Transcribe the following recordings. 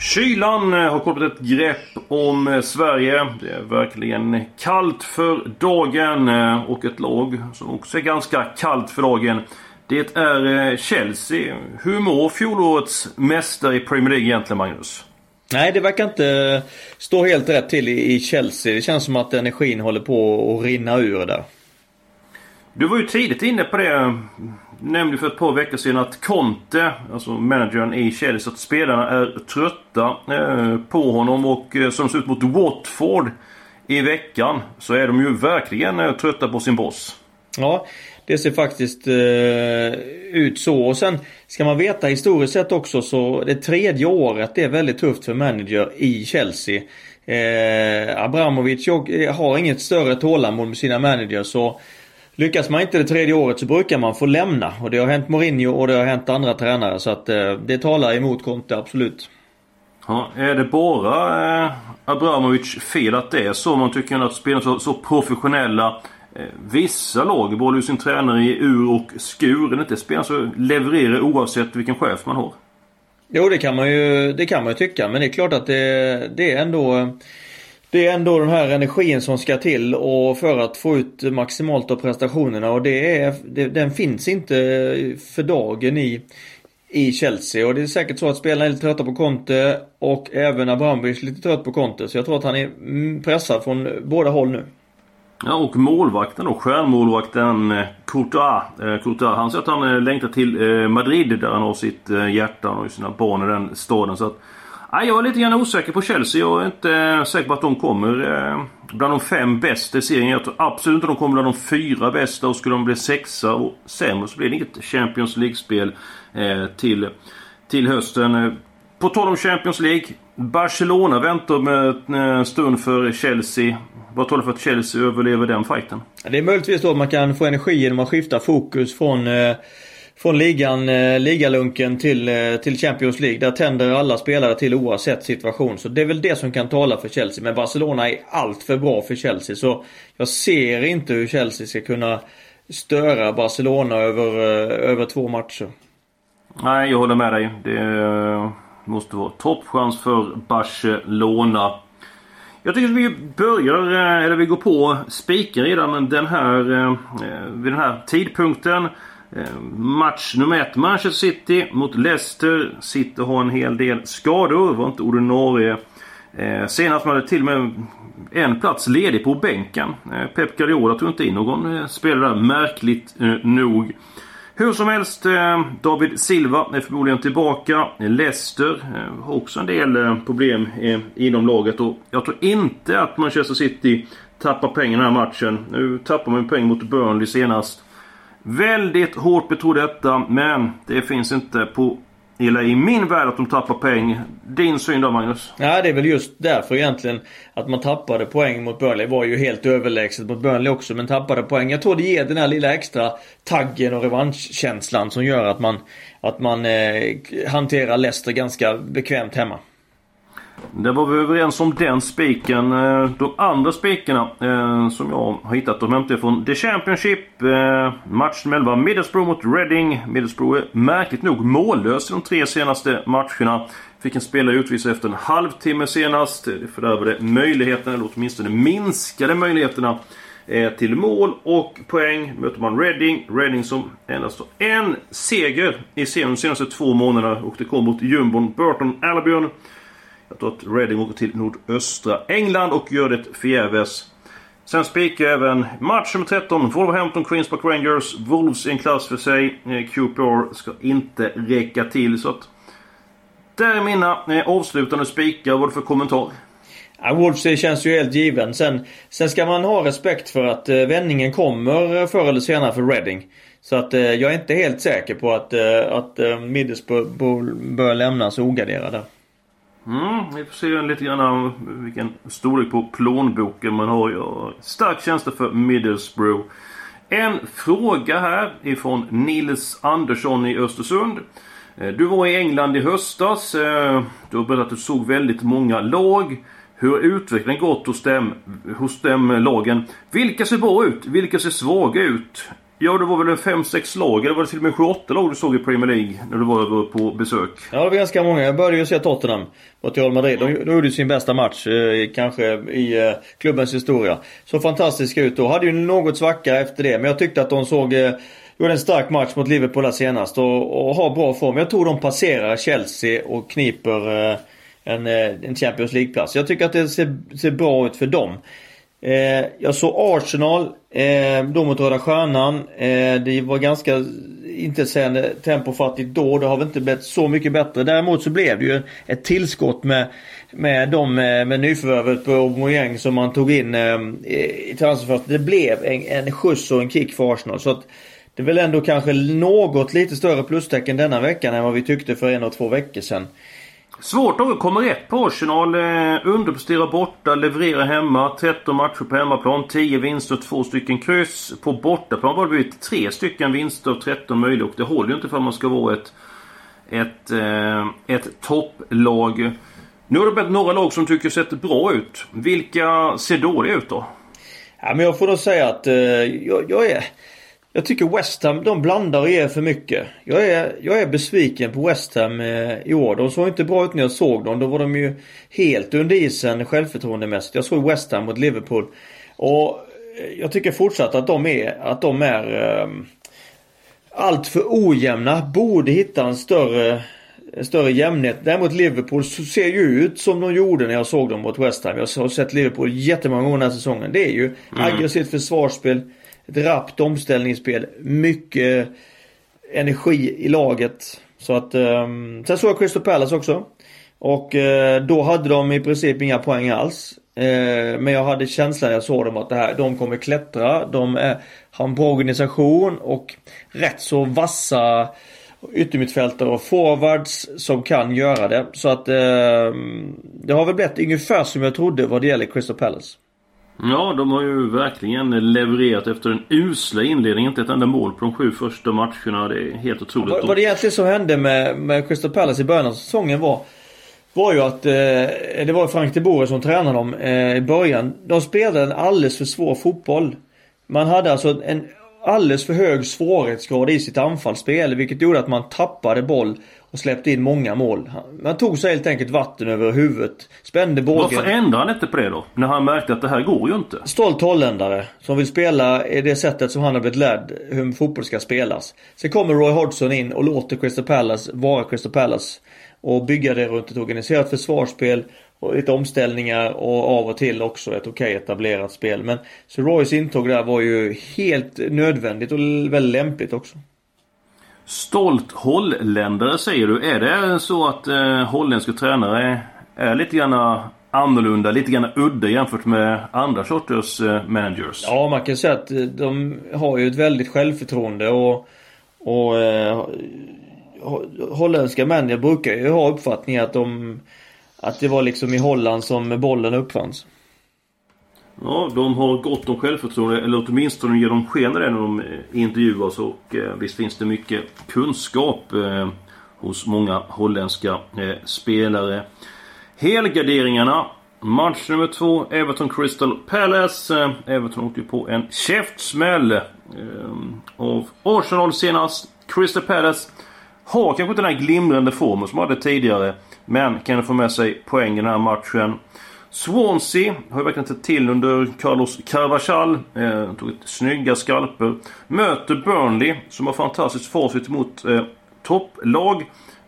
Kylan har kommit ett grepp om Sverige. Det är verkligen kallt för dagen och ett lag som också är ganska kallt för dagen. Det är Chelsea. Hur mår fjolårets mästare i Premier League egentligen, Magnus? Nej, det verkar inte stå helt rätt till i Chelsea. Det känns som att energin håller på att rinna ur där. Du var ju tidigt inne på det. Nämnde för ett par veckor sedan att Conte, alltså managern i Chelsea, att spelarna är trötta på honom. Och som ser ut mot Watford i veckan så är de ju verkligen trötta på sin boss. Ja, det ser faktiskt ut så. Och sen ska man veta historiskt sett också, så det tredje året det är väldigt tufft för manager i Chelsea. Abramovic har inget större tålamod med sina managers, så lyckas man inte det tredje året så brukar man få lämna. Och det har hänt Mourinho och det har hänt andra tränare, så att det talar emot Conte, absolut. Ja, är det bara Abramovic fel att det är så? Man tycker att spelarna så professionella. Vissa lag, både sin tränare i ur och skur, eller inte spelar, så levererar oavsett vilken chef man har. Jo, det kan man ju tycka, men det är klart att det är ändå den här energin som ska till och för att få ut maximalt av prestationerna, och den finns inte för dagen i Chelsea. Och det är säkert så att spelarna är lite trötta på Conte och även Abramovic lite trött på Conte, så jag tror att han är pressad från båda håll nu. Ja, och målvakten och stjärnmålvakten Courtois, han säger att han längtar till Madrid där han har sitt hjärta och sina barn i den staden, så att jag är lite grann osäker på Chelsea. Jag är inte säker på att de kommer bland de 5 bästa i serien. Jag tror absolut inte de kommer bland de 4 bästa, och skulle de bli 6:a och sämre så blir det inget Champions League-spel till hösten. På tal om Champions League, Barcelona väntar med en stund för Chelsea. Vad tror du för att Chelsea överlever den fighten? Det är möjligtvis då att man kan få energi genom att skifta fokus från ligalunken till Champions League. Där tänder alla spelare till oavsett situation. Så det är väl det som kan tala för Chelsea. Men Barcelona är allt för bra för Chelsea. Så jag ser inte hur Chelsea ska kunna störa Barcelona över 2 matcher. Nej, jag håller med dig. Det måste vara toppchans för Barcelona. Jag tycker att vi vi går på spiken redan vid den här tidpunkten. Match nummer 1, Manchester City mot Leicester. City har en hel del skador, var inte ordinarie senast. Man hade till och med en plats ledig på bänken. Pep Guardiola tog inte in någon spelare, märkligt nog. Hur som helst, David Silva är förmodligen tillbaka. Leicester har också en del problem inom laget, och jag tror inte att Manchester City tappar poäng i den här matchen. Nu tappar man poäng mot Burnley senast. Väldigt hårt betrodd detta, men det finns inte i min värld att de tappar poäng. Din syn då, Magnus? Ja, det är väl just därför egentligen att man tappade poäng mot Burnley. Var ju helt överlägset mot Burnley också, men tappade poäng. Jag tror det ger den här lilla extra taggen och revanschkänslan som gör att man hanterar Leicester ganska bekvämt hemma. Det var vi överens om, den spiken. De andra spikarna som jag har hittat, de hämtar från The Championship. Matchen mellan Middlesbrough mot Reading. Middlesbrough är märkligt nog mållös i de 3 senaste matcherna. Fick en spelare utvisad efter en halvtimme senast. Det fördärvade möjligheterna, eller åtminstone minskade möjligheterna till mål och poäng. Möter man Reading som endast har en seger i de senaste 2 månaderna, och det kom mot jumbon Burton Albion. Jag tror att Reading åker till nordöstra England och gör det förgäves. Sen spikar även match nummer 13. Wolverhampton, Queen's Park Rangers. Wolves i en klass för sig. QPR ska inte räcka till. Så att där är mina avslutande spikar. Vad för kommentar? Ja, Wolves känns ju helt given. Sen ska man ha respekt för att vändningen kommer förr eller senare för Reading. Så att jag är inte helt säker på att Middlesbrough bör lämnas ograderade. Vi får se lite grann av vilken storlek på plånboken man har. Jag har stark känsla för Middlesbrough. En fråga här ifrån Nils Andersson i Östersund. Du var i England i höstas. Du har berättat att du såg väldigt många lag. Hur utvecklingen gått hos dem lagen? Vilka ser bra ut? Vilka ser svaga ut? Ja, det var väl 5-6 lag, eller var det till och med 7-8 lag du såg i Premier League när du var på besök? Ja, det var ganska många. Jag började ju se Tottenham på Real Madrid. De gjorde sin bästa match, kanske i klubbens historia. Så fantastiskt ut och hade ju något svacka efter det. Men jag tyckte att de såg... gjorde en stark match mot Liverpool där senast och har bra form. Jag tror de passerar Chelsea och kniper en Champions League-plats. Jag tycker att det ser bra ut för dem. Jag såg Arsenal då mot Röda Stjärnan. Det var ganska inte sen tempofattigt då. Det har väl inte blivit så mycket bättre. Däremot så blev det ju ett tillskott med nyförvärvet på Aubameyang som man tog in i transferfönstret. Det blev en skjuts och en kick för Arsenal. Så att det är väl ändå kanske något lite större plustecken denna veckan än vad vi tyckte för 1 och 2 veckor sedan. Svårt att komma rätt på Arsenal. Underprestera borta, leverera hemma, 13 matcher på hemmaplan, 10 vinster, 2 stycken kryss. På bortaplan var det blivit 3 stycken vinster av 13 möjliga och det håller ju inte för att man ska vara ett topplag. Nu har det blivit några lag som tycker sett bra ut. Vilka ser dåliga ut då? Ja, men jag får då säga att jag tycker West Ham, de blandar er för mycket. Jag är besviken på West Ham i år. De såg inte bra ut när jag såg dem. Då var de ju helt under isen självförtroendemässigt. Jag såg West Ham mot Liverpool. Och jag tycker fortsatt att de är allt för ojämna. Borde hitta en större jämnhet. Däremot Liverpool ser ju ut som de gjorde när jag såg dem mot West Ham. Jag har sett Liverpool jättemånga gånger den här säsongen. Det är ju aggressivt försvarsspel. Ett rappt omställningsspel. Mycket energi i laget. Så att, sen såg jag Crystal Palace också. Och då hade de i princip inga poäng alls. Men jag hade känslan när jag såg dem att de kommer klättra. De har en bra organisation och rätt så vassa yttermittfältare och forwards som kan göra det. Så att det har väl blivit ungefär som jag trodde vad det gäller Crystal Palace. Ja, de har ju verkligen levererat efter den usla inledningen. Inte ett enda mål på de 7 första matcherna. Det är helt otroligt. Ja, vad det egentligen som hände med Crystal Palace i början av säsongen var ju att det var Frank de Boer som tränade dem i början. De spelade en alldeles för svår fotboll. Man hade alltså en alldeles för hög svårighetsgrad i sitt anfallsspel, vilket gjorde att man tappade boll och släppte in många mål. Man tog sig helt enkelt vatten över huvudet, spände bågen. Varför ändrade han inte på det då? När han märkte att det här går ju inte. Stolt holländare som vill spela i det sättet som han har blivit lärd hur fotboll ska spelas. Sen kommer Roy Hodgson in och låter Crystal Palace vara Crystal Palace och bygga det runt ett organiserat försvarsspel och lite omställningar och av och till också ett okej etablerat spel. Men så Roys intåg där var ju helt nödvändigt och väldigt lämpligt också. Stolt holländare säger du. Är det så att holländska tränare är lite grann annorlunda, lite grann udda jämfört med andra sorters managers? Ja, man kan säga att de har ju ett väldigt självförtroende och holländska människor brukar ju ha uppfattningen att det var liksom i Holland som bollen uppfanns. Ja, de har gott om självförtroende, eller åtminstone ger de sken när de intervjuas, och visst finns det mycket kunskap hos många holländska spelare. Helgarderingarna, match nummer 2, Everton Crystal Palace. Everton åkte på en käftsmäll av Arsenal senast. Crystal Palace har kanske inte den här glimrande formen som hade tidigare, men kan få med sig poäng i den här matchen. Swansea har ju verkligen sett till under Carlos Carvajal. Tog ett snygga skalper. Möter Burnley som har fantastiskt facit mot topplag.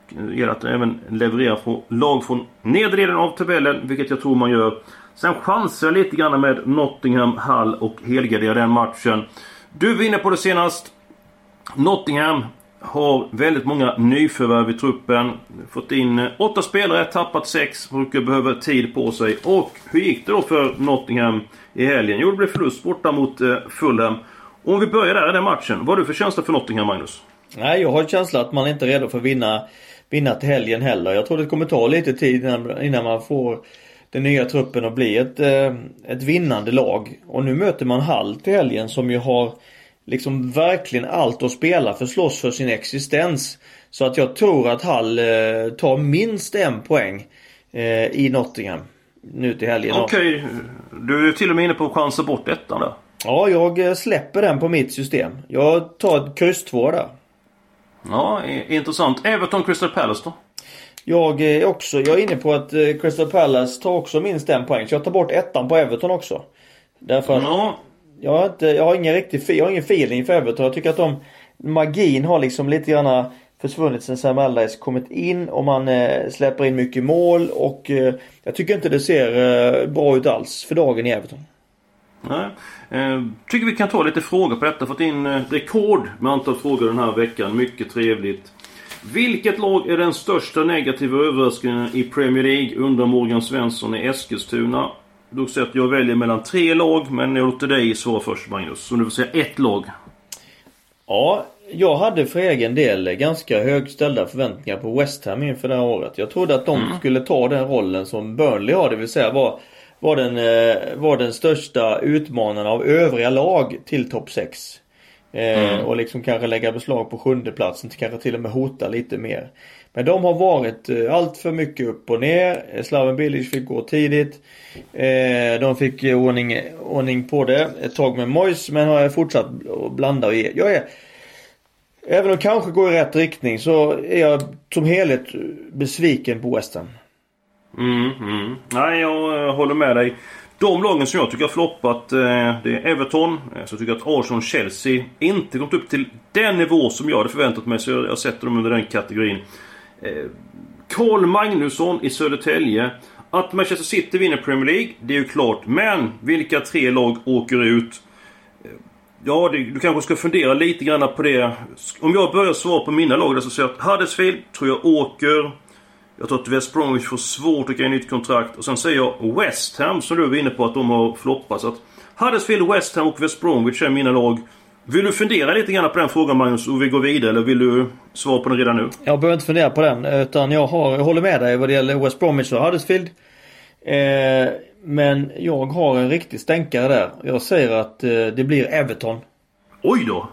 Det gäller att även leverera från lag från nedreden av tabellen, vilket jag tror man gör. Sen chansar lite grann med Nottingham, Hull och helgarderar den matchen. Du vinner på det senast. Nottingham har väldigt många nyförvärv i truppen. Fått in 8 spelare, tappat 6. Brukar behöva tid på sig. Och hur gick det då för Nottingham i helgen? Jo, det blev förlust borta mot Fulham. Om vi börjar där i den matchen. Vad är du för känsla för Nottingham, Magnus? Nej, jag har känsla att man inte är redo för att vinna till helgen heller. Jag tror det kommer ta lite tid innan man får den nya truppen att bli ett vinnande lag. Och nu möter man Hull till helgen som ju har liksom verkligen allt att spela för, slåss för sin existens. Så att jag tror att Hall tar minst en poäng i Nottingham nu till helgen. Okej, du är till och med inne på chanser bort ettan då. Ja, jag släpper den på mitt system. Jag tar ett kryss 2 där. Ja, intressant. Everton Crystal Palace då? Jag är inne på att Crystal Palace tar också minst en poäng. Så jag tar bort ettan på Everton också. Därför att jag har ingen feeling för Everton. Jag tycker att magin har liksom lite grann försvunnit sen Sam Allardyce kommit in. Och man släpper in mycket mål. Och jag tycker inte det ser bra ut alls för dagen i Everton. Nej. Tycker vi kan ta lite frågor på detta. Fått in rekord med antal frågor den här veckan. Mycket trevligt. Vilket lag är den största negativa överraskningen i Premier League under Morgan Svensson i Eskilstuna? Du säger att jag väljer mellan 3 lag, men jag låter dig svara först, Magnus. Så nu vill säga 1 lag. Ja, jag hade för egen del ganska högställda förväntningar på West Ham inför det här året. Jag trodde att de skulle ta den rollen som Burnley har, det vill säga var den största utmanaren av övriga lag till topp 6. Och liksom kanske lägga beslag på 7:e platsen, kanske till och med hota lite mer. Men de har varit allt för mycket upp och ner. Slaven Bilic fick gå tidigt. De fick ordning på det ett tag med Moyes, men har fortsatt att blanda och ge. Även om det kanske går i rätt riktning, så är jag som helhet besviken på West Ham. Nej, jag håller med dig. De lagen som jag tycker har floppat, det är Everton. Så jag tycker att Arsenal och Chelsea inte kommit upp till den nivå som jag hade förväntat mig, så jag sätter dem under den kategorin. Carl Magnusson i Södertälje. Att Manchester City vinner Premier League, det är ju klart. Men vilka 3 lag åker ut? Ja, du kanske ska fundera lite grann på det. Om jag börjar svara på mina lag, så säger jag att Huddersfield tror jag åker. Jag tror att West Bromwich får svårt att ge nytt kontrakt. Och sen säger jag West Ham, som du var inne på att de har floppat. Så att Huddersfield, West Ham och West Bromwich är mina lag. Vill du fundera lite grann på den frågan, Magnus, och vi går vidare? Eller vill du svara på den redan nu? Jag behöver inte fundera på den, utan jag håller med dig vad det gäller West Bromwich och Huddersfield. Men jag har en riktig stänkare där. Jag säger att det blir Everton. Oj då!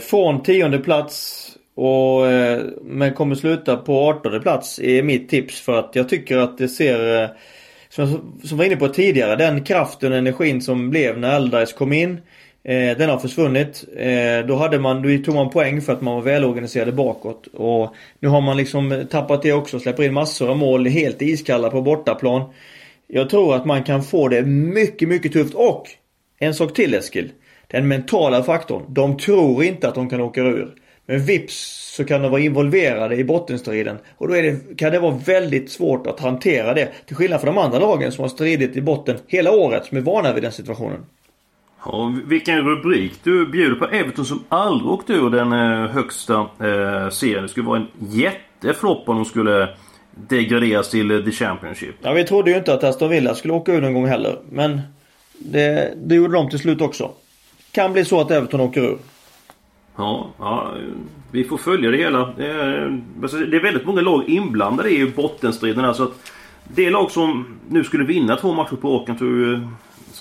Från 10:e plats... men kommer sluta på 18:e plats är mitt tips, för att jag tycker att det ser, som var inne på tidigare, den kraften och energin som blev när Allardyce kom in, den har försvunnit. Då tog man poäng för att man var välorganiserade bakåt, och nu har man liksom tappat det också, släpper in massor av mål, helt iskalla på bortaplan. Jag tror att man kan få det mycket, mycket tufft. Och en sak till, Eskil, den mentala faktorn. De tror inte att de kan åka ur. Men vips så kan de vara involverade i bottenstriden. Och då kan det vara väldigt svårt att hantera det. Till skillnad från de andra lagen som har stridit i botten hela året, som är vana vid den situationen. Ja, vilken rubrik du bjuder på. Everton som aldrig åkte ur den högsta serien. Det skulle vara en jätteflopp om de skulle degraderas till The Championship. Ja, vi trodde ju inte att Aston Villa skulle åka ur någon gång heller. Men det gjorde de till slut också. Kan bli så att Everton åker ur. Ja, vi får följa det hela. Det är väldigt många lag inblandade i bottenstriden här, så att det lag som nu skulle vinna 2 matcher på åken tror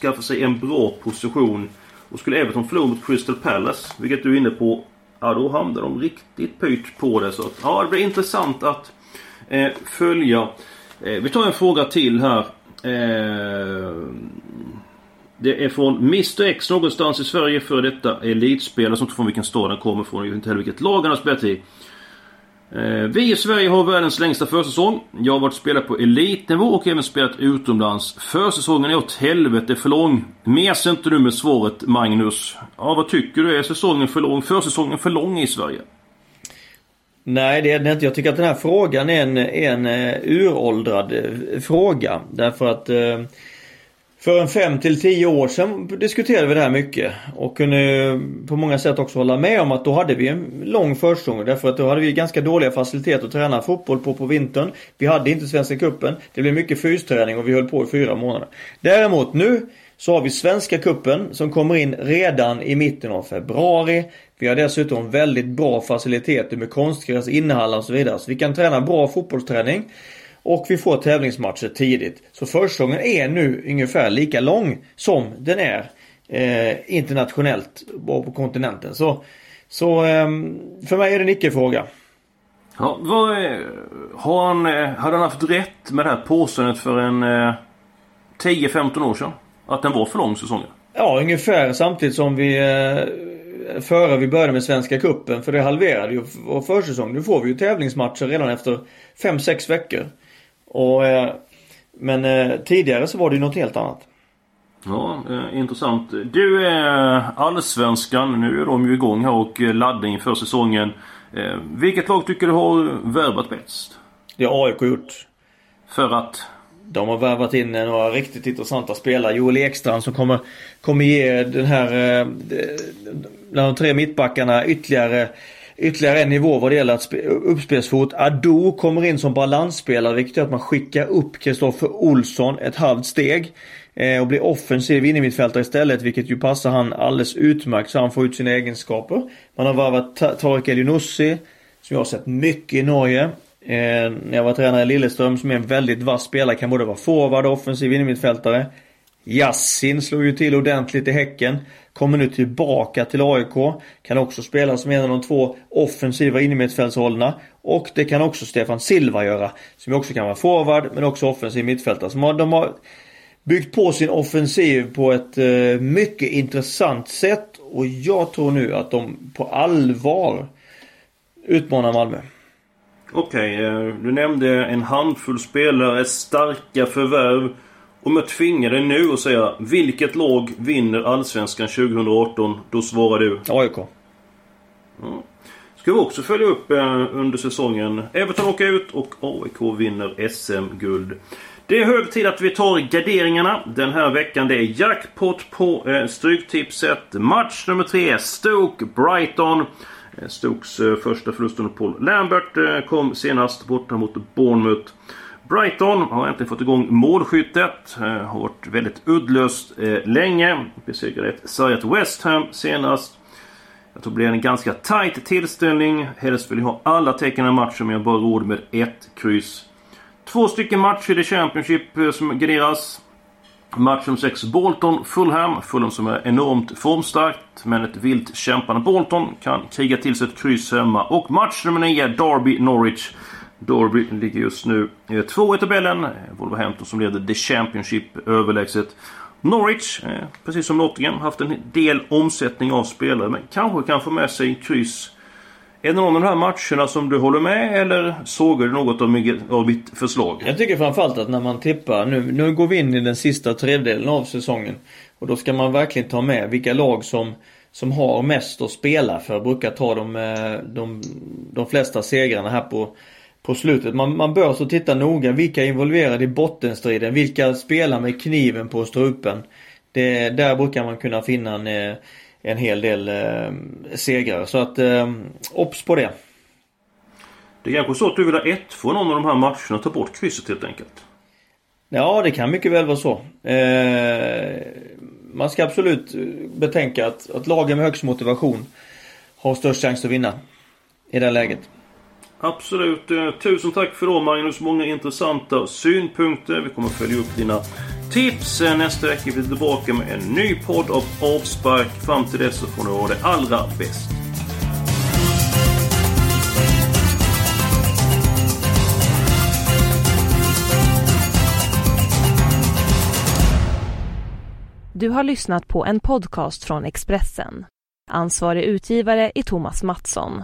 skaffa sig en bra position. Och skulle Everton förlora mot Crystal Palace, vilket du är inne på, ja, då hamnar de riktigt pyrt på det. Så att, det blir intressant att följa. Vi tar en fråga till här. Det är från Mr. X någonstans i Sverige, för detta elitspelare som inte från vilken stad han kommer från, inte heller vilket lag han har spelat i. Vi i Sverige har världens längsta försäsong. Jag har varit spelare på elitnivå och även spelat utomlands. Försäsongen är åt helvete för lång. Mes inte du med svaret, Magnus. Ja, vad tycker du? Är säsongen för lång? Försäsongen för lång i Sverige? Nej, det är det inte. Jag tycker att den här frågan är en uråldrad fråga. Därför att... för 5 till 10 år sedan diskuterade vi det här mycket, och kunde på många sätt också hålla med om att då hade vi en lång försäsong, därför att då hade vi ganska dåliga faciliteter att träna fotboll på vintern. Vi hade inte Svenska kuppen, det blev mycket fysträning och vi höll på i 4 månader. Däremot nu så har vi Svenska kuppen som kommer in redan i mitten av februari. Vi har dessutom väldigt bra faciliteter med konstgräs, innehall och så vidare, så vi kan träna bra fotbollsträning. Och vi får tävlingsmatcher tidigt. Så försäsongen är nu ungefär lika lång som den är internationellt och på kontinenten. Så för mig är det en icke-fråga. Ja, hade han haft rätt med det här påståendet för en 10-15 år sedan? Att den var för lång säsongen? Ja, ungefär samtidigt som vi före vi började med Svenska kuppen, för det halverade ju vår försäsong. Nu får vi ju tävlingsmatcher redan efter 5-6 veckor. Och, men tidigare så var det ju något helt annat. Ja, intressant. Du, Allsvenskan, nu är de ju igång här och laddar inför säsongen. Vilket lag tycker du har värvat bäst? Det har AIK gjort. För att? De har värvat in några riktigt intressanta spelare. Joel Ekstrand som kommer ge den här de tre mittbackarna ytterligare en nivå vad det gäller att uppspelsfot. Ado kommer in som balansspelare, vilket gör att man skickar upp Kristoffer Olsson ett halvt steg och blir offensiv in i mittfältare istället, vilket ju passar han alldeles utmärkt så han får ut sina egenskaper. Man har varvat Tarek El Younussi som jag har sett mycket i Norge. När jag var tränare i Lilleström, som är en väldigt vass spelare, kan både vara forward och offensiv in i mittfältare. Yassin slog ju till ordentligt i Häcken, kommer nu tillbaka till AIK, kan också spela som en av de två offensiva in i mittfältshållarna, och det kan också Stefan Silva göra, som också kan vara forward men också offensiv mittfältare. Så de har byggt på sin offensiv på ett mycket intressant sätt, och jag tror nu att de på allvar utmanar Malmö. Okej, du nämnde en handfull spelare, starka förvärv. Om jag tvingar dig nu och säga vilket lag vinner Allsvenskan 2018, då svarar du? AIK. Ja. Ska vi också följa upp under säsongen. Everton åker ut och AIK vinner SM-guld. Det är hög tid att vi tar garderingarna. Den här veckan det är jackpot på stryktipset. Match nummer 3, Stoke Brighton. Stokes första förlusten på Lambert kom senast borta mot Bournemouth. Brighton har äntligen fått igång målskyttet, har varit väldigt uddlöst länge. Besegrade ett sargat West Ham senast. Jag tror det blir en ganska tight tillställning. Helst vill jag ha alla tecken i matchen, men jag bara råd med ett kryss. 2 stycken matcher i det Championship som garderas. Match om 6, Bolton, Fulham. Fulham som är enormt formstarkt, men ett vilt kämpande Bolton kan kriga till sig ett kryss hemma. Och match nummer 9, Derby, Norwich. Derby ligger just nu 2 i tabellen. Wolverhampton som leder The Championship överlägset. Norwich, precis som Nottingham, haft en del omsättning av spelare, men kanske kan få med sig kryss. Är det någon av de här matcherna som du håller med, eller sågar du något av mitt förslag? Jag tycker framförallt att när man tippar, nu går vi in i den sista tredjedelen av säsongen, och då ska man verkligen ta med vilka lag som har mest att spela för. Jag brukar ta de flesta segrarna här på slutet. Man bör så titta noga vilka är involverade i bottenstriden, vilka spelar med kniven på strupen. Där brukar man kunna finna en hel del segrar. Så att ops på det. Det är kanske så att du vill ha ett för någon av de här matcherna och ta bort krysset helt enkelt. Ja, det kan mycket väl vara så. Man ska absolut betänka att lagen med högst motivation har störst chans att vinna i det här läget. Absolut. Tusen tack för då, Magnus. Många intressanta synpunkter. Vi kommer följa upp dina tips. Nästa vecka blir vi tillbaka med en ny podd av Avspark. Fram till dess så får ni ha det allra bäst. Du har lyssnat på en podcast från Expressen. Ansvarig utgivare är Thomas Mattsson.